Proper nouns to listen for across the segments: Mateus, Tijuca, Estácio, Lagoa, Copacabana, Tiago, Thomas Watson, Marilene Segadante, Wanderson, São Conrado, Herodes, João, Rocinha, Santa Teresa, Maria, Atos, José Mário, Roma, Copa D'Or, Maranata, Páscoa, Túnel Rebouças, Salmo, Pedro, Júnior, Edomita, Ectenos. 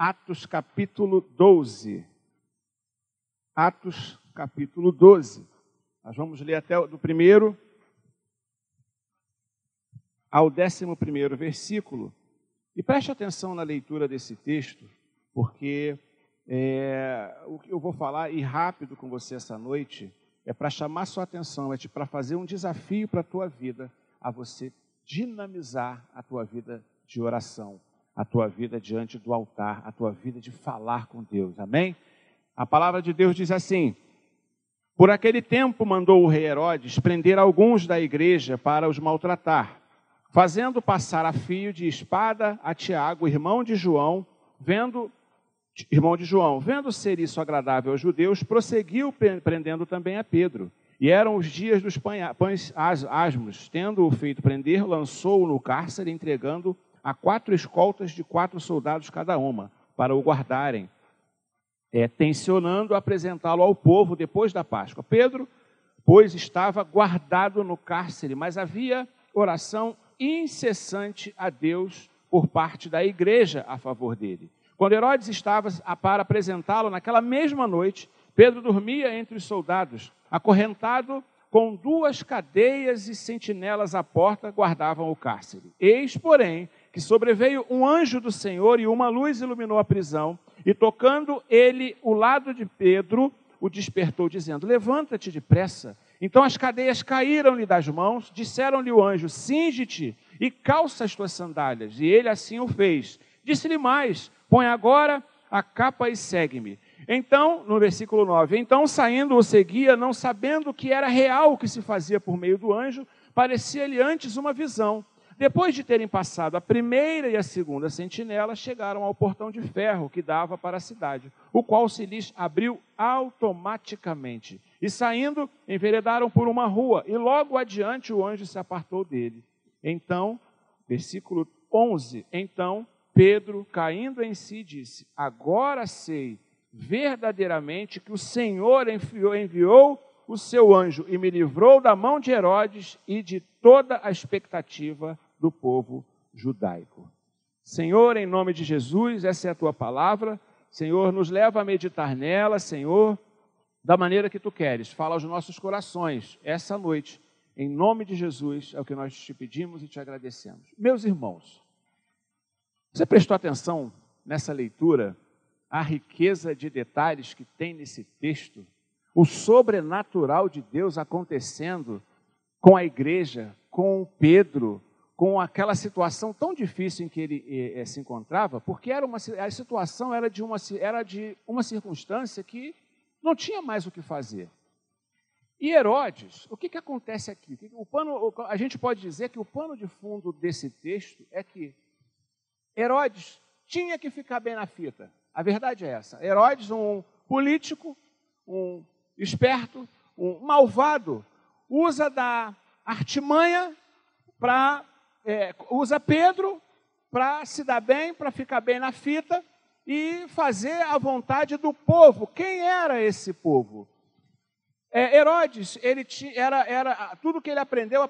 Atos capítulo 12. Atos capítulo 12. Nós vamos ler até do primeiro ao 11º versículo. E preste atenção na leitura desse texto, porque o que eu vou falar e rápido com você essa noite é para chamar sua atenção, é para fazer um desafio para a tua vida, a você dinamizar a tua vida de oração, a tua vida diante do altar, a tua vida de falar com Deus, amém? A palavra de Deus diz assim: por aquele tempo mandou o rei Herodes prender alguns da igreja para os maltratar, fazendo passar a fio de espada a Tiago, irmão de João, vendo ser isso agradável aos judeus, prosseguiu prendendo também a Pedro. E eram os dias dos pães asmos. Tendo-o feito prender, lançou-o no cárcere, entregando a 4 escoltas de 4 soldados cada uma, para o guardarem, tencionando apresentá-lo ao povo depois da Páscoa. Pedro, pois, estava guardado no cárcere, mas havia oração incessante a Deus por parte da igreja a favor dele. Quando Herodes estava para apresentá-lo naquela mesma noite, Pedro dormia entre os soldados, acorrentado com 2 cadeias e sentinelas à porta guardavam o cárcere. Eis, porém, que sobreveio um anjo do Senhor e uma luz iluminou a prisão, e tocando ele o lado de Pedro, o despertou, dizendo: levanta-te depressa. Então as cadeias caíram-lhe das mãos, disseram-lhe o anjo: cinge-te e calça as tuas sandálias. E ele assim o fez. Disse-lhe mais: põe agora a capa e segue-me. Então, no versículo 9, então saindo o seguia, não sabendo que era real o que se fazia por meio do anjo, parecia-lhe antes uma visão. Depois de terem passado a primeira e a segunda sentinela, chegaram ao portão de ferro que dava para a cidade, o qual se lhes abriu automaticamente. E saindo, enveredaram por uma rua, e logo adiante o anjo se apartou dele. Então, versículo 11, então Pedro, caindo em si, disse: agora sei verdadeiramente que o Senhor enviou o seu anjo e me livrou da mão de Herodes e de toda a expectativa do povo judaico. Senhor, em nome de Jesus, essa é a tua palavra. Senhor, nos leva a meditar nela, Senhor, da maneira que tu queres. Fala aos nossos corações essa noite. Em nome de Jesus é o que nós te pedimos e te agradecemos. Meus irmãos, você prestou atenção nessa leitura? A riqueza de detalhes que tem nesse texto, o sobrenatural de Deus acontecendo com a igreja, com Pedro, com aquela situação tão difícil em que ele se encontrava, porque a situação era de uma circunstância que não tinha mais o que fazer. E Herodes, o que acontece aqui? A gente pode dizer que o pano de fundo desse texto é que Herodes tinha que ficar bem na fita. A verdade é essa. Herodes, um político, um esperto, um malvado, usa da artimanha para usa Pedro para se dar bem, para ficar bem na fita e fazer a vontade do povo. Quem era esse povo? Herodes, ele era tudo que ele aprendeu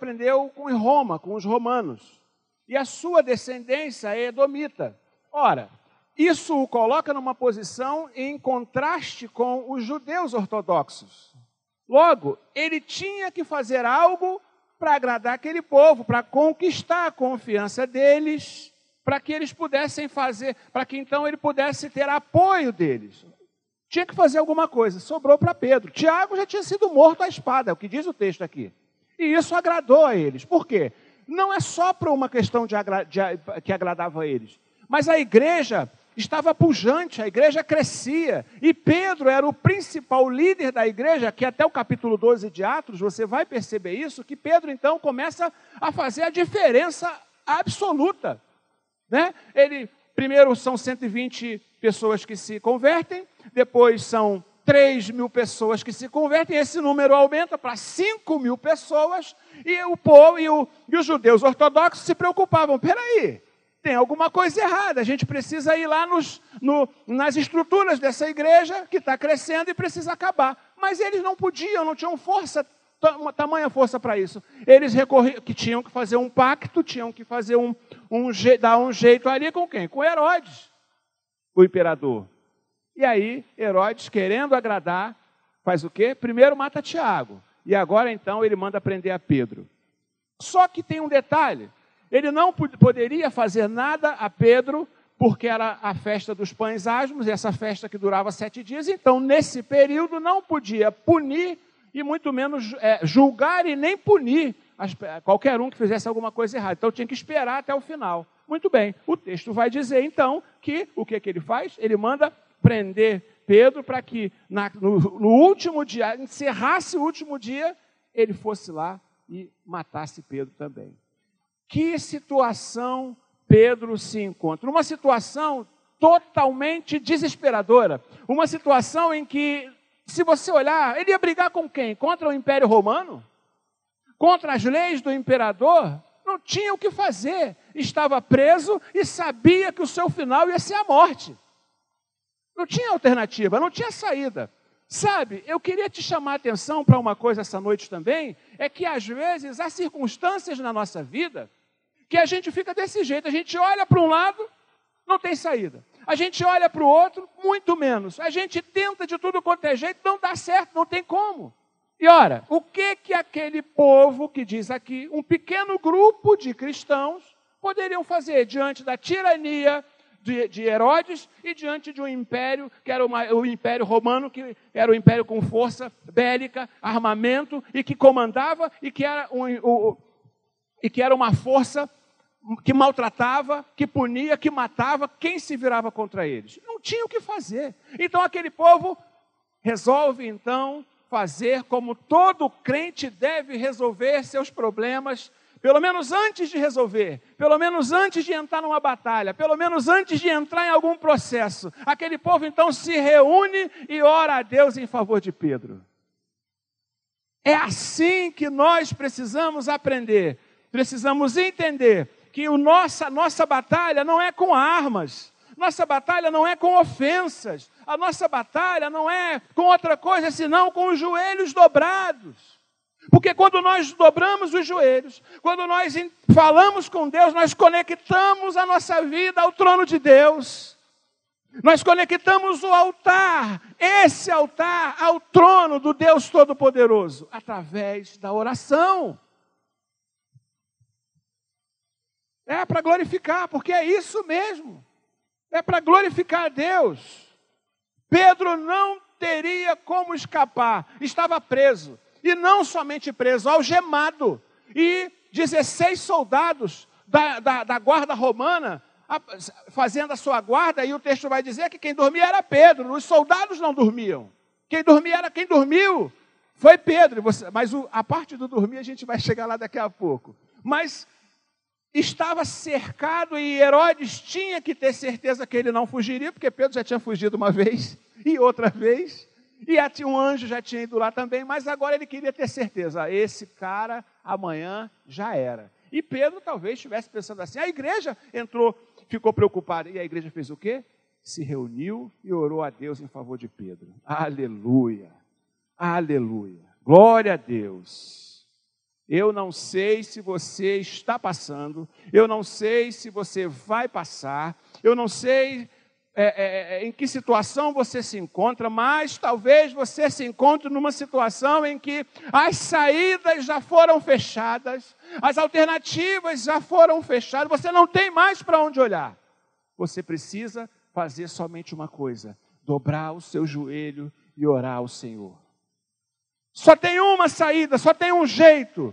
com Roma, com os romanos. E a sua descendência é edomita. Ora, isso o coloca numa posição em contraste com os judeus ortodoxos. Logo, ele tinha que fazer algo para agradar aquele povo, para conquistar a confiança deles, para que eles pudessem fazer, para que então ele pudesse ter apoio deles. Tinha que fazer alguma coisa, sobrou para Pedro. Tiago já tinha sido morto à espada, é o que diz o texto aqui. E isso agradou a eles. Por quê? Não é só para uma questão que agradava a eles, mas a igreja estava pujante, a igreja crescia, e Pedro era o principal líder da igreja, que até o capítulo 12 de Atos, você vai perceber isso, que Pedro então começa a fazer a diferença absoluta, né? Ele, primeiro são 120 pessoas que se convertem, depois são 3.000 pessoas que se convertem, esse número aumenta para 5.000 pessoas, e o povo e os judeus ortodoxos se preocupavam: peraí, tem alguma coisa errada, a gente precisa ir lá nas estruturas dessa igreja que está crescendo e precisa acabar. Mas eles não podiam, não tinham força, tamanha força para isso. Eles recorriam, que tinham que fazer um pacto, tinham que fazer dar um jeito ali com quem? Com Herodes. o imperador. E aí, Herodes, querendo agradar, faz o quê? Primeiro mata Tiago. E agora, então, ele manda prender a Pedro. Só que tem um detalhe. Ele não poderia fazer nada a Pedro, porque era a festa dos pães asmos, essa festa que durava 7 dias. Então, nesse período, não podia punir e muito menos julgar e nem punir qualquer um que fizesse alguma coisa errada. Então, tinha que esperar até o final. Muito bem, o texto vai dizer, então, que o que ele faz? Ele manda prender Pedro para que no último dia, encerrasse o último dia, ele fosse lá e matasse Pedro também. Que situação Pedro se encontra? Uma situação totalmente desesperadora. Uma situação em que, se você olhar, ele ia brigar com quem? Contra o Império Romano? Contra as leis do imperador? Não tinha o que fazer. Estava preso e sabia que o seu final ia ser a morte. Não tinha alternativa, não tinha saída. Sabe, eu queria te chamar a atenção para uma coisa essa noite também, é que às vezes há circunstâncias na nossa vida que a gente fica desse jeito. A gente olha para um lado, não tem saída. A gente olha para o outro, muito menos. A gente tenta de tudo quanto é jeito, não dá certo, não tem como. E ora, o que aquele povo que diz aqui, um pequeno grupo de cristãos, poderiam fazer diante da tirania de Herodes e diante de um império, que era o Império Romano, que era um império com força bélica, armamento, e que comandava, e que era uma força que maltratava, que punia, que matava quem se virava contra eles. Não tinha o que fazer. Então aquele povo resolve, então, fazer como todo crente deve resolver seus problemas, pelo menos antes de resolver, pelo menos antes de entrar numa batalha, pelo menos antes de entrar em algum processo. Aquele povo, então, se reúne e ora a Deus em favor de Pedro. É assim que nós precisamos aprender, precisamos entender que a nossa batalha não é com armas, nossa batalha não é com ofensas, a nossa batalha não é com outra coisa, senão com os joelhos dobrados. Porque quando nós dobramos os joelhos, quando nós falamos com Deus, nós conectamos a nossa vida ao trono de Deus. Nós conectamos o altar, esse altar, ao trono do Deus Todo-Poderoso, através da oração. É para glorificar, porque é isso mesmo. É para glorificar a Deus. Pedro não teria como escapar, estava preso. E não somente preso, algemado. E 16 soldados da guarda romana fazendo a sua guarda. E o texto vai dizer que quem dormia era Pedro. Os soldados não dormiam. Quem dormia era quem dormiu. Foi Pedro. Mas a parte do dormir a gente vai chegar lá daqui a pouco. Mas estava cercado e Herodes tinha que ter certeza que ele não fugiria, porque Pedro já tinha fugido uma vez e outra vez. E um anjo já tinha ido lá também, mas agora ele queria ter certeza. Esse cara, amanhã, já era. E Pedro talvez estivesse pensando assim. A igreja entrou, ficou preocupada. E a igreja fez o quê? Se reuniu e orou a Deus em favor de Pedro. Aleluia! Aleluia! Glória a Deus! Eu não sei se você está passando. Eu não sei se você vai passar. Eu não sei... em que situação você se encontra, mas talvez você se encontre numa situação em que as saídas já foram fechadas, as alternativas já foram fechadas, você não tem mais para onde olhar. Você precisa fazer somente uma coisa, dobrar o seu joelho e orar ao Senhor. Só tem uma saída, só tem um jeito.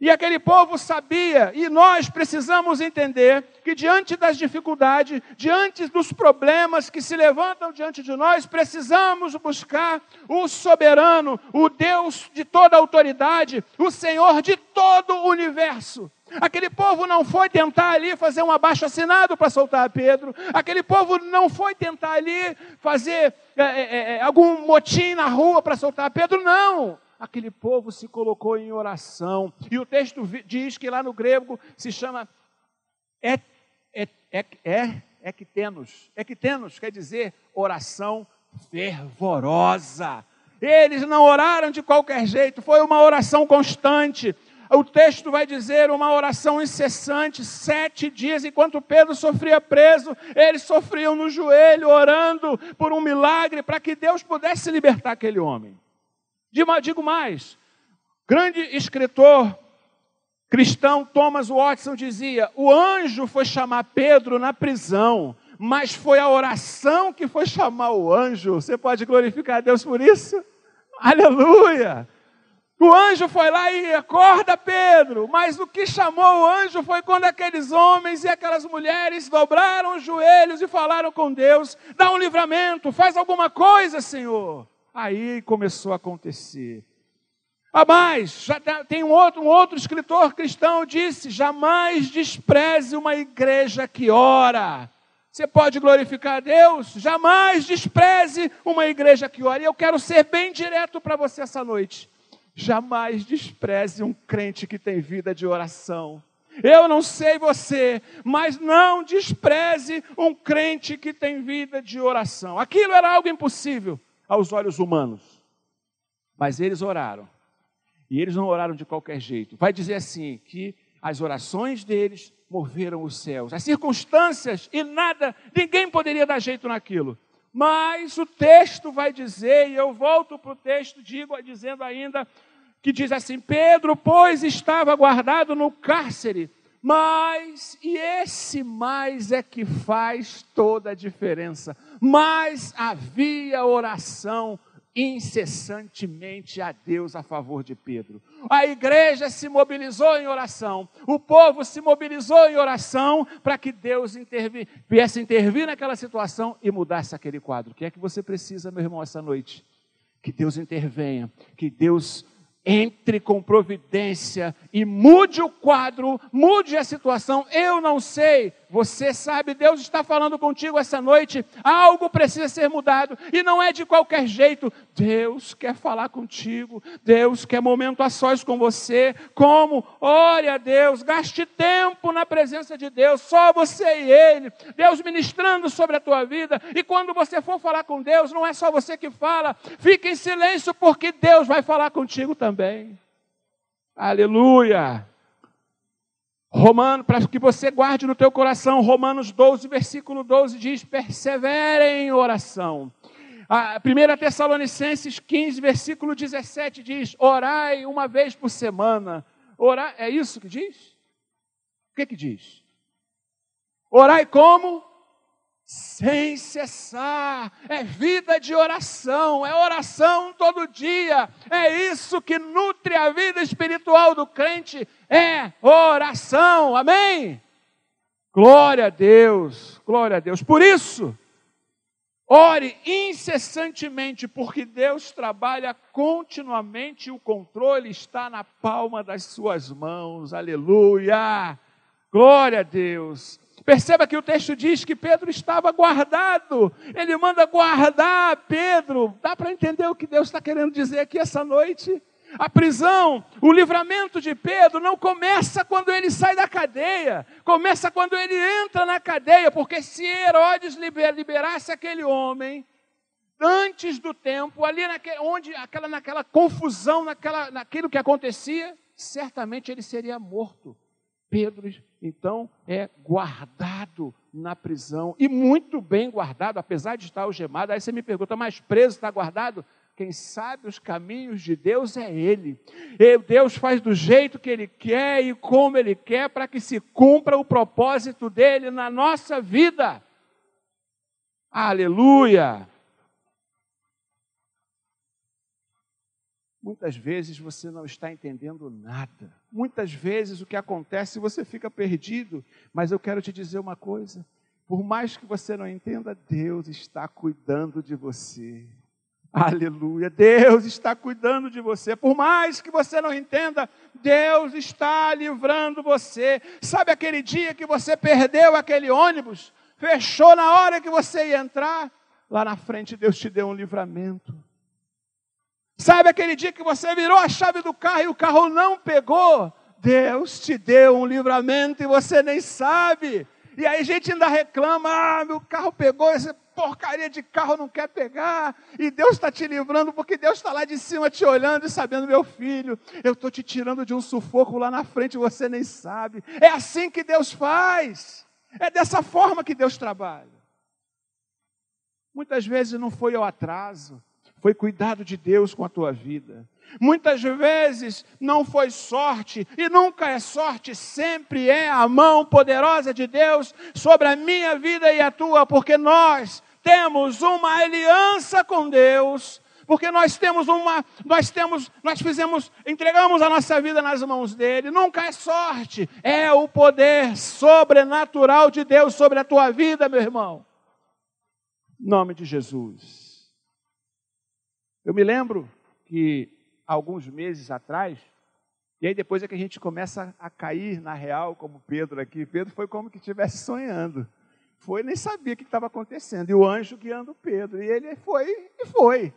E aquele povo sabia, e nós precisamos entender que diante das dificuldades, diante dos problemas que se levantam diante de nós, precisamos buscar o soberano, o Deus de toda autoridade, o Senhor de todo o universo. Aquele povo não foi tentar ali fazer um abaixo-assinado para soltar Pedro. Aquele povo não foi tentar ali fazer algum motim na rua para soltar Pedro, não. Aquele povo se colocou em oração. E o texto diz que lá no grego se chama Ectenos. Ectenos quer dizer oração fervorosa. Eles não oraram de qualquer jeito, foi uma oração constante. O texto vai dizer uma oração incessante, 7 dias, enquanto Pedro sofria preso, eles sofriam no joelho, orando por um milagre, para que Deus pudesse libertar aquele homem. Digo mais, grande escritor cristão Thomas Watson dizia, o anjo foi chamar Pedro na prisão, mas foi a oração que foi chamar o anjo. Você pode glorificar a Deus por isso? Aleluia! O anjo foi lá e acorda Pedro, mas o que chamou o anjo foi quando aqueles homens e aquelas mulheres dobraram os joelhos e falaram com Deus, dá um livramento, faz alguma coisa, Senhor. Aí começou a acontecer. Mas, já tem um outro escritor cristão, disse, jamais despreze uma igreja que ora. Você pode glorificar a Deus? Jamais despreze uma igreja que ora. E eu quero ser bem direto para você essa noite. Jamais despreze um crente que tem vida de oração. Eu não sei você, mas não despreze um crente que tem vida de oração. Aquilo era algo impossível aos olhos humanos. Mas eles oraram. E eles não oraram de qualquer jeito. Vai dizer assim, que as orações deles moveram os céus. As circunstâncias e nada, ninguém poderia dar jeito naquilo. Mas o texto vai dizer, e eu volto para o texto, dizendo ainda, que diz assim, Pedro, pois, estava guardado no cárcere, mas, e esse mais é que faz toda a diferença, mas havia oração incessantemente a Deus a favor de Pedro. A igreja se mobilizou em oração, o povo se mobilizou em oração para que Deus viesse intervir naquela situação e mudasse aquele quadro. O que é que você precisa, meu irmão, essa noite? Que Deus intervenha, que Deus entre com providência e mude o quadro, mude a situação. Eu não sei, você sabe, Deus está falando contigo essa noite, algo precisa ser mudado e não é de qualquer jeito. Deus quer falar contigo, Deus quer momento a sós com você. Como? Ore a Deus, gaste tempo na presença de Deus, só você e Ele, Deus ministrando sobre a tua vida. E quando você for falar com Deus, não é só você que fala, fique em silêncio porque Deus vai falar contigo também. Aleluia! Romano, para que você guarde no teu coração, Romanos 12, versículo 12 diz, perseverem em oração. A 1 Tessalonicenses 15, versículo 17 diz, orai uma vez por semana. Orai, é isso que diz? O que diz? Orai como? Sem cessar, é vida de oração, é oração todo dia, é isso que nutre a vida espiritual do crente, é oração, amém? Glória a Deus, por isso, ore incessantemente, porque Deus trabalha continuamente, o controle está na palma das suas mãos, aleluia, glória a Deus. Perceba que o texto diz que Pedro estava guardado. Ele manda guardar Pedro. Dá para entender o que Deus está querendo dizer aqui essa noite? A prisão, o livramento de Pedro não começa quando ele sai da cadeia. Começa quando ele entra na cadeia. Porque se Herodes liberasse aquele homem, antes do tempo, ali naquela confusão, naquilo que acontecia, certamente ele seria morto. Pedro, então, é guardado na prisão, e muito bem guardado, apesar de estar algemado. Aí você me pergunta, mas preso está guardado? Quem sabe os caminhos de Deus é Ele. E Deus faz do jeito que Ele quer e como Ele quer, para que se cumpra o propósito dEle na nossa vida. Aleluia! Muitas vezes você não está entendendo nada. Muitas vezes o que acontece, você fica perdido. Mas eu quero te dizer uma coisa. Por mais que você não entenda, Deus está cuidando de você. Aleluia! Deus está cuidando de você. Por mais que você não entenda, Deus está livrando você. Sabe aquele dia que você perdeu aquele ônibus? Fechou na hora que você ia entrar? Lá na frente Deus te deu um livramento. Sabe aquele dia que você virou a chave do carro e o carro não pegou? Deus te deu um livramento e você nem sabe. E aí a gente ainda reclama, meu carro pegou, porcaria de carro não quer pegar, e Deus está te livrando, porque Deus está lá de cima te olhando e sabendo, meu filho, eu estou te tirando de um sufoco lá na frente, você nem sabe. É assim que Deus faz, é dessa forma que Deus trabalha. Muitas vezes não foi ao atraso, foi cuidado de Deus com a tua vida. Muitas vezes não foi sorte, e nunca é sorte, sempre é a mão poderosa de Deus sobre a minha vida e a tua, porque nós temos uma aliança com Deus, porque entregamos a nossa vida nas mãos dele. Nunca é sorte, é o poder sobrenatural de Deus sobre a tua vida, meu irmão. Em nome de Jesus. Eu me lembro que alguns meses atrás, e aí depois é que a gente começa a cair na real, como Pedro aqui. Pedro foi como que estivesse sonhando. Foi, nem sabia o que estava acontecendo. E o anjo guiando Pedro. E ele foi.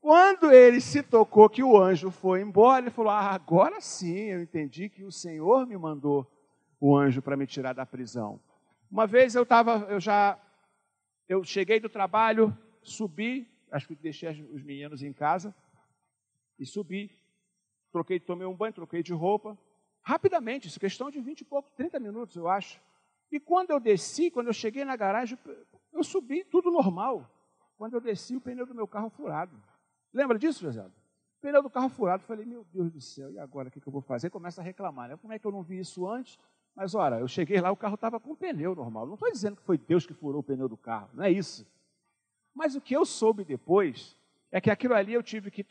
Quando ele se tocou que o anjo foi embora, ele falou, agora sim, eu entendi que o Senhor me mandou o anjo para me tirar da prisão. Uma vez eu cheguei do trabalho, subi, acho que deixei os meninos em casa, e subi, tomei um banho, troquei de roupa, rapidamente, isso questão de 20 e pouco, 30 minutos, eu acho. E quando eu cheguei na garagem, eu subi, tudo normal. Quando eu desci, o pneu do meu carro furado. Lembra disso, José? O pneu do carro furado, falei, meu Deus do céu, e agora, o que eu vou fazer? Começa a reclamar, né? Como é que eu não vi isso antes? Mas, ora, eu cheguei lá, o carro estava com o pneu normal. Não estou dizendo que foi Deus que furou o pneu do carro, não é isso. Mas o que eu soube depois é que aquilo ali eu tive que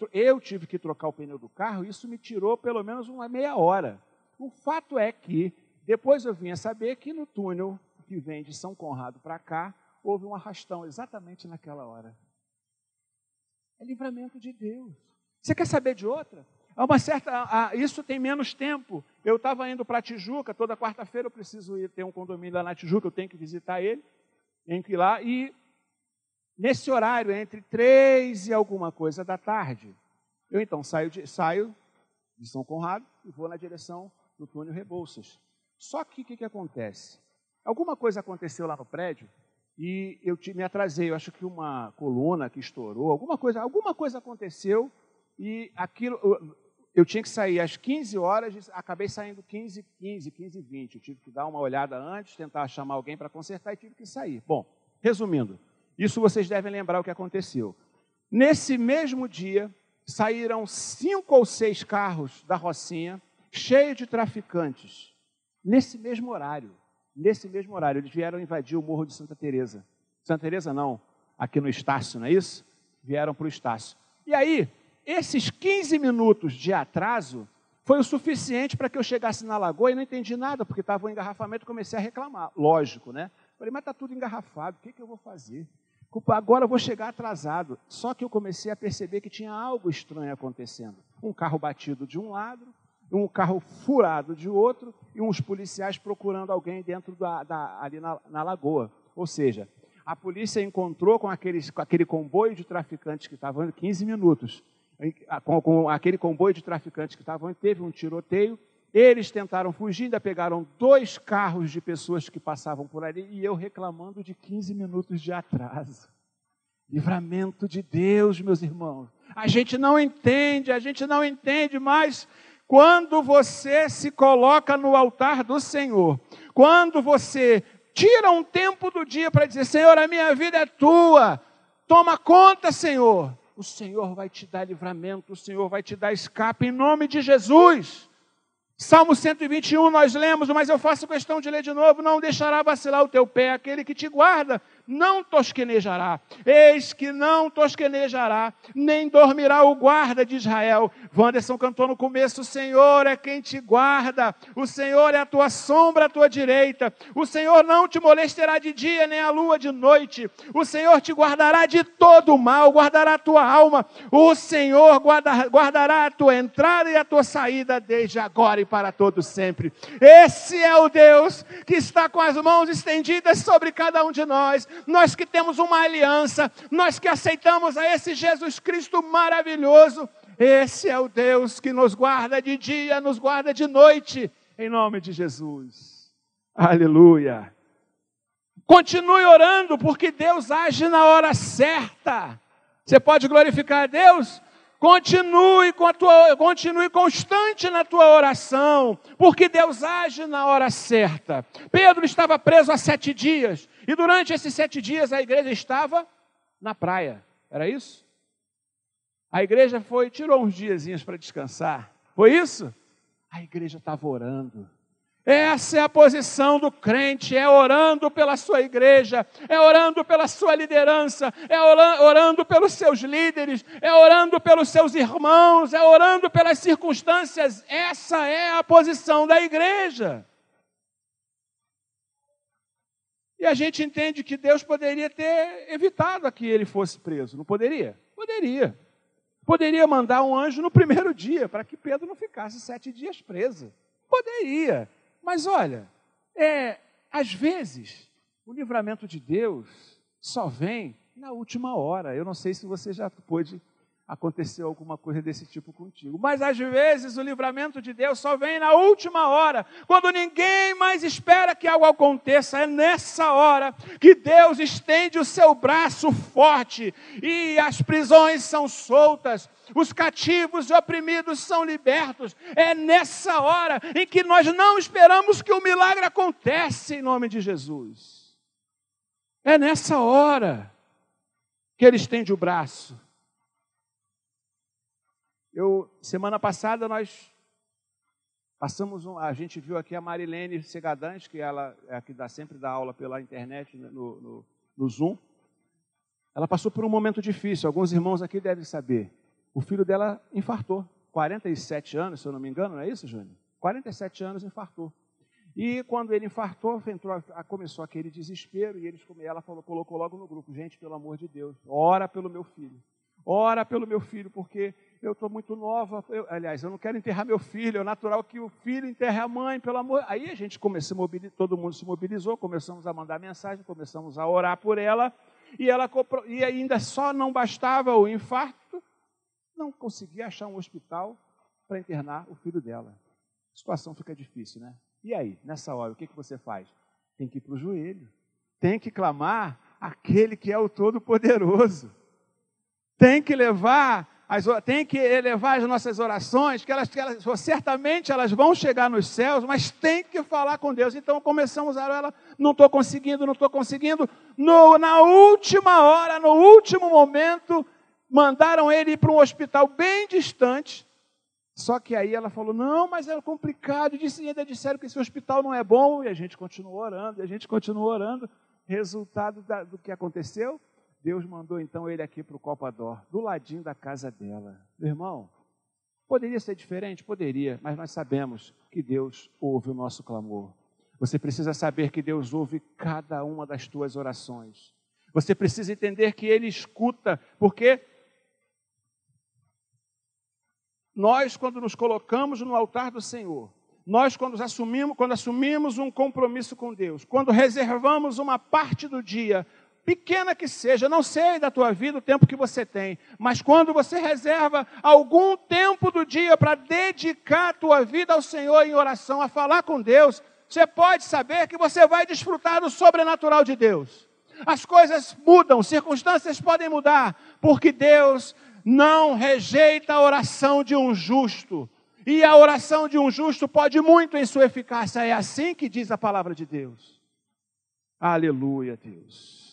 trocar o pneu do carro, e isso me tirou pelo menos uma meia hora. O fato é que depois eu vim a saber que no túnel que vem de São Conrado para cá, houve um arrastão exatamente naquela hora. É livramento de Deus. Você quer saber de outra? Isso tem menos tempo. Eu estava indo para Tijuca, toda quarta-feira eu preciso ir, tem um condomínio lá na Tijuca, eu tenho que visitar ele, tenho que ir lá e... Nesse horário, entre 3 e alguma coisa da tarde, eu então saio de São Conrado e vou na direção do Túnel Rebouças. Só que o que acontece? Alguma coisa aconteceu lá no prédio e eu me atrasei. Eu acho que uma coluna que estourou, alguma coisa aconteceu e aquilo... Eu tinha que sair às 15 horas, acabei saindo 15h20. Eu tive que dar uma olhada antes, tentar chamar alguém para consertar e tive que sair. Bom, resumindo... Isso vocês devem lembrar o que aconteceu. Nesse mesmo dia, saíram 5 ou 6 carros da Rocinha, cheios de traficantes. Nesse mesmo horário, eles vieram invadir o morro de Santa Teresa. Santa Teresa não, aqui no Estácio, não é isso? Vieram para o Estácio. E aí, esses 15 minutos de atraso foi o suficiente para que eu chegasse na Lagoa e não entendi nada, porque estava um engarrafamento e comecei a reclamar. Lógico, né? Falei, mas está tudo engarrafado, o que eu vou fazer? Agora eu vou chegar atrasado. Só que eu comecei a perceber que tinha algo estranho acontecendo. Um carro batido de um lado, um carro furado de outro, e uns policiais procurando alguém dentro ali na Lagoa. Ou seja, a polícia encontrou com aquele comboio de traficantes que estava andando 15 minutos. Com aquele comboio de traficantes que estava andando, teve um tiroteio. Eles tentaram fugir, ainda pegaram 2 carros de pessoas que passavam por ali e eu reclamando de 15 minutos de atraso. Livramento de Deus, meus irmãos. A gente não entende, mas quando você se coloca no altar do Senhor, quando você tira um tempo do dia para dizer, Senhor, a minha vida é tua, toma conta, Senhor. O Senhor vai te dar livramento, o Senhor vai te dar escape em nome de Jesus. Salmo 121 nós lemos, mas eu faço questão de ler de novo. Não deixará vacilar o teu pé, aquele que te guarda não tosquenejará. Eis que não tosquenejará, nem dormirá o guarda de Israel. Wanderson cantou no começo, o Senhor é quem te guarda, o Senhor é a tua sombra à tua direita. O Senhor não te molestará de dia, nem a lua de noite. O Senhor te guardará de todo o mal, guardará a tua alma. O Senhor guardará a tua entrada e a tua saída desde agora e para todo sempre. Esse é o Deus que está com as mãos estendidas sobre cada um de nós. Nós que temos uma aliança, nós que aceitamos a esse Jesus Cristo maravilhoso. Esse é o Deus que nos guarda de dia, nos guarda de noite, em nome de Jesus. Aleluia. Continue orando, porque Deus age na hora certa. Você pode glorificar a Deus? Continue constante na tua oração, porque Deus age na hora certa. Pedro estava preso há 7 dias, e durante esses 7 dias a igreja estava na praia. Era isso? A igreja tirou uns diazinhos para descansar. Foi isso? A igreja estava orando. Essa é a posição do crente, é orando pela sua igreja, é orando pela sua liderança, é orando pelos seus líderes, é orando pelos seus irmãos, é orando pelas circunstâncias. Essa é a posição da igreja. E a gente entende que Deus poderia ter evitado que ele fosse preso, não poderia? Poderia. Poderia mandar um anjo no primeiro dia, para que Pedro não ficasse 7 dias preso. Poderia. Mas olha, às vezes o livramento de Deus só vem na última hora. Eu não sei se você já pôde acontecer alguma coisa desse tipo contigo. Mas às vezes o livramento de Deus só vem na última hora, quando ninguém mais espera que algo aconteça. É nessa hora que Deus estende o seu braço forte e as prisões são soltas. Os cativos e oprimidos são libertos. É nessa hora em que nós não esperamos que o milagre aconteça em nome de Jesus. É nessa hora que ele estende o braço. Semana passada nós passamos, a gente viu aqui a Marilene Segadante, que ela é a que sempre dá aula pela internet no Zoom. Ela passou por um momento difícil, alguns irmãos aqui devem saber. O filho dela infartou, 47 anos, se eu não me engano, não é isso, Júnior? 47 anos infartou. E quando ele infartou, começou aquele desespero, e ela colocou logo no grupo: gente, pelo amor de Deus, ora pelo meu filho, porque eu estou muito nova, eu não quero enterrar meu filho, é natural que o filho enterre a mãe, pelo amor. Aí a gente todo mundo se mobilizou, começamos a mandar mensagem, começamos a orar por ela, e ainda só não bastava o infarto, não conseguia achar um hospital para internar o filho dela. A situação fica difícil, né? E aí, nessa hora, o que você faz? Tem que ir para o joelho, tem que clamar aquele que é o Todo-Poderoso, tem que elevar as nossas orações, que elas certamente elas vão chegar nos céus, mas tem que falar com Deus. Então começamos a orar, não estou conseguindo, na última hora, no último momento, mandaram ele ir para um hospital bem distante. Só que aí ela falou: não, mas é complicado. E ainda disseram que esse hospital não é bom. E a gente continuou orando, Resultado do que aconteceu? Deus mandou então ele aqui para o Copa D'Or, do ladinho da casa dela. Meu irmão, poderia ser diferente? Poderia, mas nós sabemos que Deus ouve o nosso clamor. Você precisa saber que Deus ouve cada uma das tuas orações. Você precisa entender que ele escuta, porque nós, quando nos colocamos no altar do Senhor, nós, quando assumimos um compromisso com Deus, quando reservamos uma parte do dia, pequena que seja, não sei da tua vida o tempo que você tem, mas quando você reserva algum tempo do dia para dedicar a tua vida ao Senhor em oração, a falar com Deus, você pode saber que você vai desfrutar do sobrenatural de Deus. As coisas mudam, circunstâncias podem mudar, porque Deus não rejeita a oração de um justo. E a oração de um justo pode muito em sua eficácia. É assim que diz a palavra de Deus. Aleluia, Deus.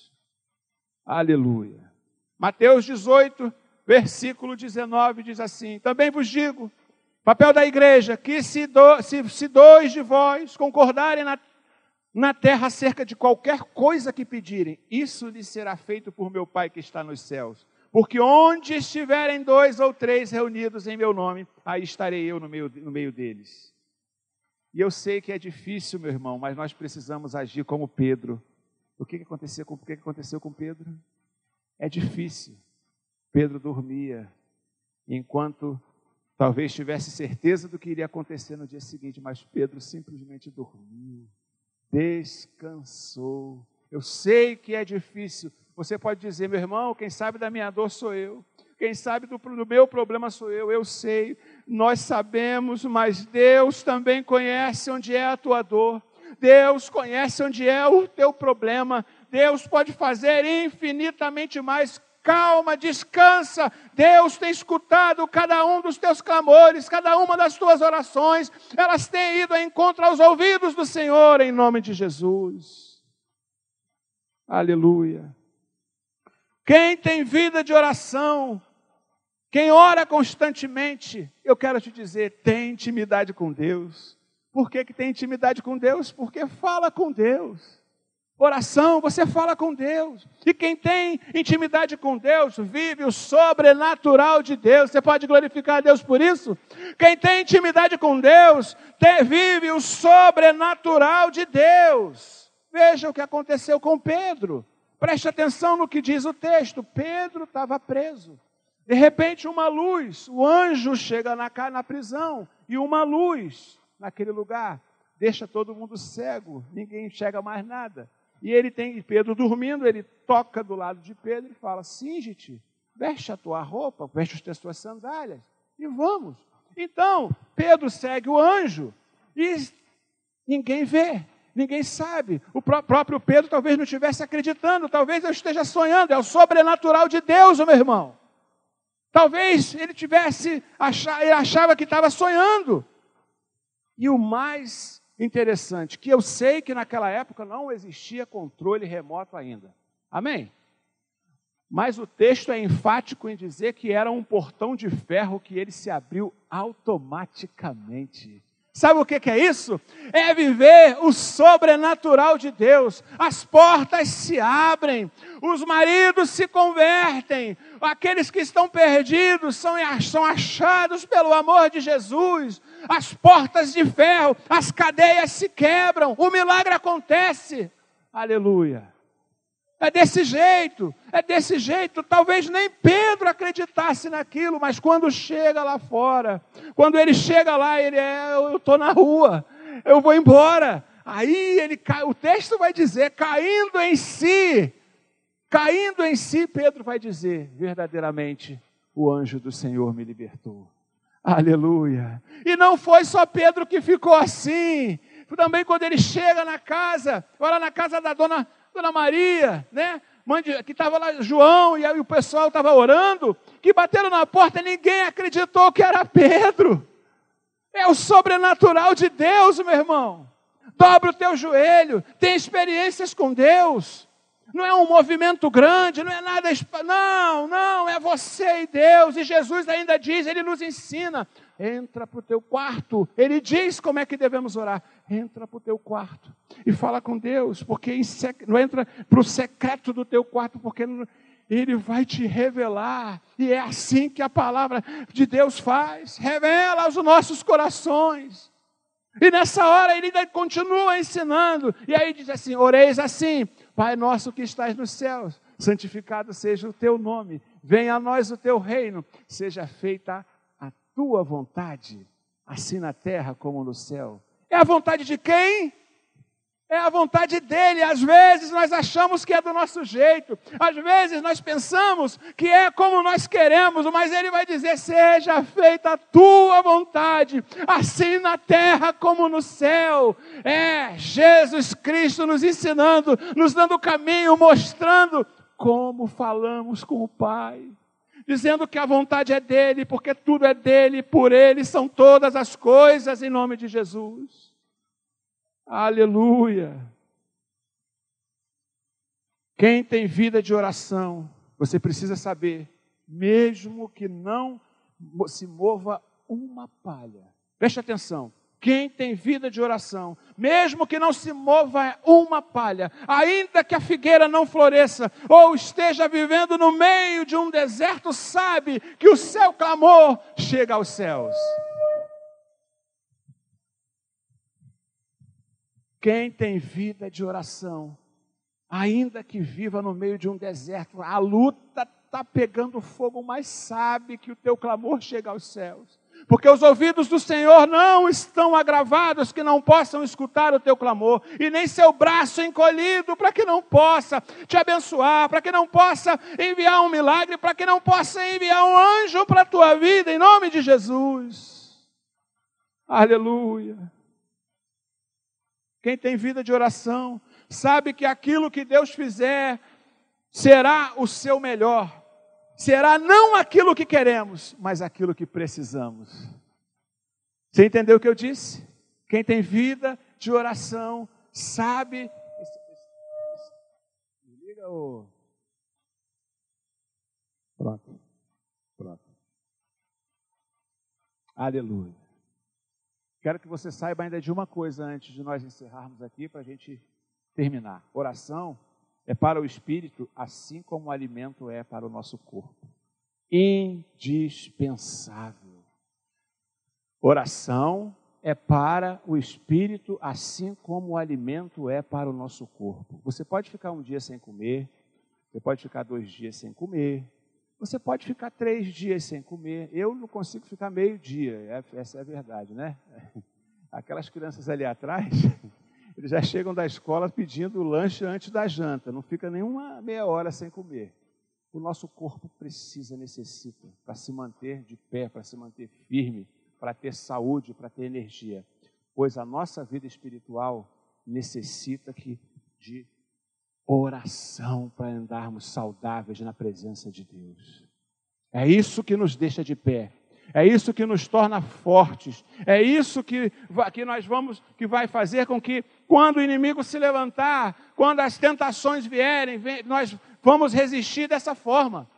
Aleluia. Mateus 18, versículo 19 diz assim: também vos digo, papel da igreja, que se dois de vós concordarem na terra acerca de qualquer coisa que pedirem, isso lhes será feito por meu Pai que está nos céus. Porque onde estiverem 2 ou 3 reunidos em meu nome, aí estarei eu no meio deles. E eu sei que é difícil, meu irmão, mas nós precisamos agir como Pedro. O que aconteceu com Pedro? É difícil. Pedro dormia, enquanto talvez tivesse certeza do que iria acontecer no dia seguinte, mas Pedro simplesmente dormiu, descansou. Eu sei que é difícil. Você pode dizer: meu irmão, quem sabe da minha dor sou eu, quem sabe do meu problema sou eu. Eu sei, nós sabemos, mas Deus também conhece onde é a tua dor. Deus conhece onde é o teu problema. Deus pode fazer infinitamente mais. Calma, descansa. Deus tem escutado cada um dos teus clamores, cada uma das tuas orações. Elas têm ido ao encontro aos ouvidos do Senhor, em nome de Jesus. Aleluia. Quem tem vida de oração, quem ora constantemente, eu quero te dizer, tem intimidade com Deus. Por que que tem intimidade com Deus? Porque fala com Deus. Oração, você fala com Deus. E quem tem intimidade com Deus, vive o sobrenatural de Deus. Você pode glorificar a Deus por isso? Quem tem intimidade com Deus, vive o sobrenatural de Deus. Veja o que aconteceu com Pedro. Preste atenção no que diz o texto. Pedro estava preso. De repente, uma luz. O anjo chega na prisão e uma luz naquele lugar. Deixa todo mundo cego. Ninguém enxerga mais nada. E ele tem Pedro dormindo, ele toca do lado de Pedro e fala, singe-te, veste a tua roupa, veste as tuas sandálias e vamos. Então, Pedro segue o anjo e ninguém vê, ninguém sabe. O próprio Pedro talvez não estivesse acreditando, talvez eu esteja sonhando, é o sobrenatural de Deus, meu irmão. Talvez ele achava que estava sonhando. E o mais interessante, que eu sei que naquela época não existia controle remoto ainda. Amém? Mas o texto é enfático em dizer que era um portão de ferro que ele se abriu automaticamente. Sabe o que é isso? É viver o sobrenatural de Deus. As portas se abrem, os maridos se convertem, aqueles que estão perdidos são achados pelo amor de Jesus. As portas de ferro, as cadeias se quebram, o milagre acontece. Aleluia. É desse jeito. Talvez nem Pedro acreditasse naquilo, mas quando chega lá fora, quando ele chega lá, eu estou na rua, eu vou embora. Aí o texto vai dizer, caindo em si, Pedro vai dizer, verdadeiramente, o anjo do Senhor me libertou. Aleluia. E não foi só Pedro que ficou assim. Também quando ele chega na casa, olha na casa da Dona Maria, né? Que estava lá João e aí o pessoal estava orando, que bateram na porta e ninguém acreditou que era Pedro. É o sobrenatural de Deus, meu irmão. Dobra o teu joelho, tem experiências com Deus. Não é um movimento grande, não é nada... Não, é você e Deus. E Jesus ainda diz, ele nos ensina. Entra para o teu quarto. Ele diz como é que devemos orar. Entra para o teu quarto e fala com Deus. Porque não entra para o secreto do teu quarto, porque ele vai te revelar. E é assim que a palavra de Deus faz. Revela aos nossos corações. E nessa hora ele ainda continua ensinando. E aí diz assim, oreis assim... Pai nosso que estás nos céus, santificado seja o teu nome, venha a nós o teu reino, seja feita a tua vontade, assim na terra como no céu. É a vontade de quem? É a vontade dele. Às vezes nós achamos que é do nosso jeito, às vezes nós pensamos que é como nós queremos, mas ele vai dizer, seja feita a tua vontade, assim na terra como no céu. É Jesus Cristo nos ensinando, nos dando o caminho, mostrando como falamos com o Pai, dizendo que a vontade é dele, porque tudo é dele, por ele são todas as coisas, em nome de Jesus. Aleluia! Quem tem vida de oração, você precisa saber, mesmo que não se mova uma palha. Preste atenção, quem tem vida de oração, mesmo que não se mova uma palha, ainda que a figueira não floresça, ou esteja vivendo no meio de um deserto, sabe que o seu clamor chega aos céus. Quem tem vida de oração, ainda que viva no meio de um deserto, a luta está pegando fogo, mas sabe que o teu clamor chega aos céus. Porque os ouvidos do Senhor não estão agravados, que não possam escutar o teu clamor. E nem seu braço encolhido, para que não possa te abençoar, para que não possa enviar um milagre, para que não possa enviar um anjo para a tua vida, em nome de Jesus. Aleluia. Quem tem vida de oração sabe que aquilo que Deus fizer será o seu melhor. Será não aquilo que queremos, mas aquilo que precisamos. Você entendeu o que eu disse? Quem tem vida de oração sabe... Liga o... Pronto. Pronto. Aleluia. Quero que você saiba ainda de uma coisa antes de nós encerrarmos aqui, para a gente terminar. Oração é para o espírito, assim como o alimento é para o nosso corpo. Indispensável. Oração é para o espírito, assim como o alimento é para o nosso corpo. Você pode ficar um dia sem comer, você pode ficar 2 dias sem comer, você pode ficar 3 dias sem comer. Eu não consigo ficar meio dia, essa é a verdade, né? Aquelas crianças ali atrás, eles já chegam da escola pedindo o lanche antes da janta, não fica nenhuma meia hora sem comer. O nosso corpo precisa, necessita, para se manter de pé, para se manter firme, para ter saúde, para ter energia. Pois a nossa vida espiritual necessita de oração para andarmos saudáveis na presença de Deus. É isso que nos deixa de pé. É isso que nos torna fortes. É isso que vai fazer com que, quando o inimigo se levantar, quando as tentações vierem, nós vamos resistir dessa forma.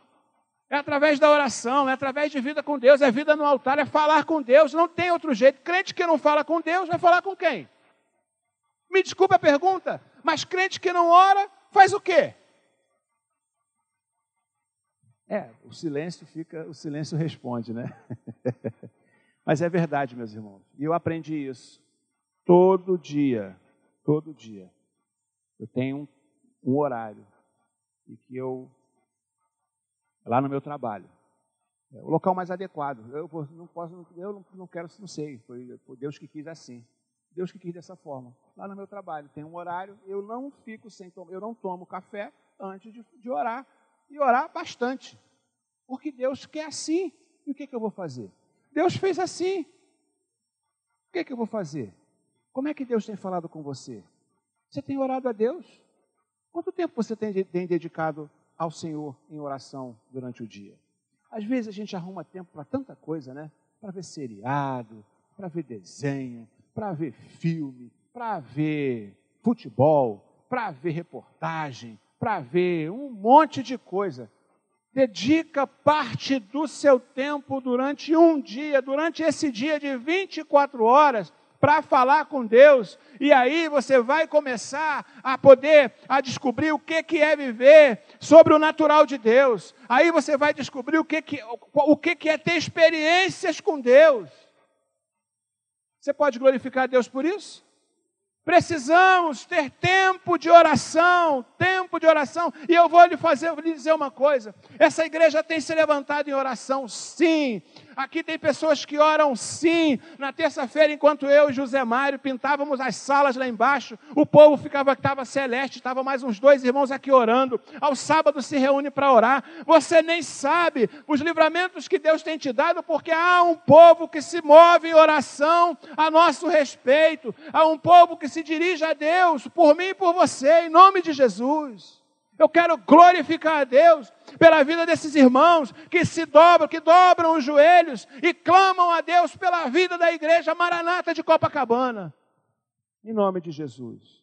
É através da oração, é através de vida com Deus, é vida no altar, é falar com Deus. Não tem outro jeito. Crente que não fala com Deus, vai falar com quem? Me desculpa a pergunta, mas crente que não ora, faz o quê? O silêncio responde, né? Mas é verdade, meus irmãos. E eu aprendi isso. Todo dia. Eu tenho um horário e que eu, lá no meu trabalho, é o local mais adequado. Foi Deus que quis assim. Deus que quis dessa forma. Lá no meu trabalho tem um horário, eu não tomo café antes de orar. E orar bastante, porque Deus quer assim. E o que eu vou fazer? Deus fez assim. O que eu vou fazer? Como é que Deus tem falado com você? Você tem orado a Deus? Quanto tempo você tem dedicado ao Senhor em oração durante o dia? Às vezes a gente arruma tempo para tanta coisa, né? Para ver seriado, para ver desenho, para ver filme, para ver futebol, para ver reportagem, para ver um monte de coisa. Dedica parte do seu tempo durante um dia, durante esse dia de 24 horas, para falar com Deus. E aí você vai começar a descobrir o que é viver sobre o natural de Deus. Aí você vai descobrir o que é ter experiências com Deus. Você pode glorificar a Deus por isso? Precisamos ter tempo de oração. E eu vou lhe dizer uma coisa. Essa igreja tem se levantado em oração, sim. Aqui tem pessoas que oram, sim. Na terça-feira, enquanto eu e José Mário pintávamos as salas lá embaixo, o povo estava celeste, estava mais uns 2 irmãos aqui orando. Ao sábado se reúne para orar. Você nem sabe os livramentos que Deus tem te dado, porque há um povo que se move em oração a nosso respeito. Há um povo que se dirige a Deus, por mim e por você, em nome de Jesus. Eu quero glorificar a Deus pela vida desses irmãos que dobram os joelhos e clamam a Deus pela vida da igreja Maranata de Copacabana. Em nome de Jesus.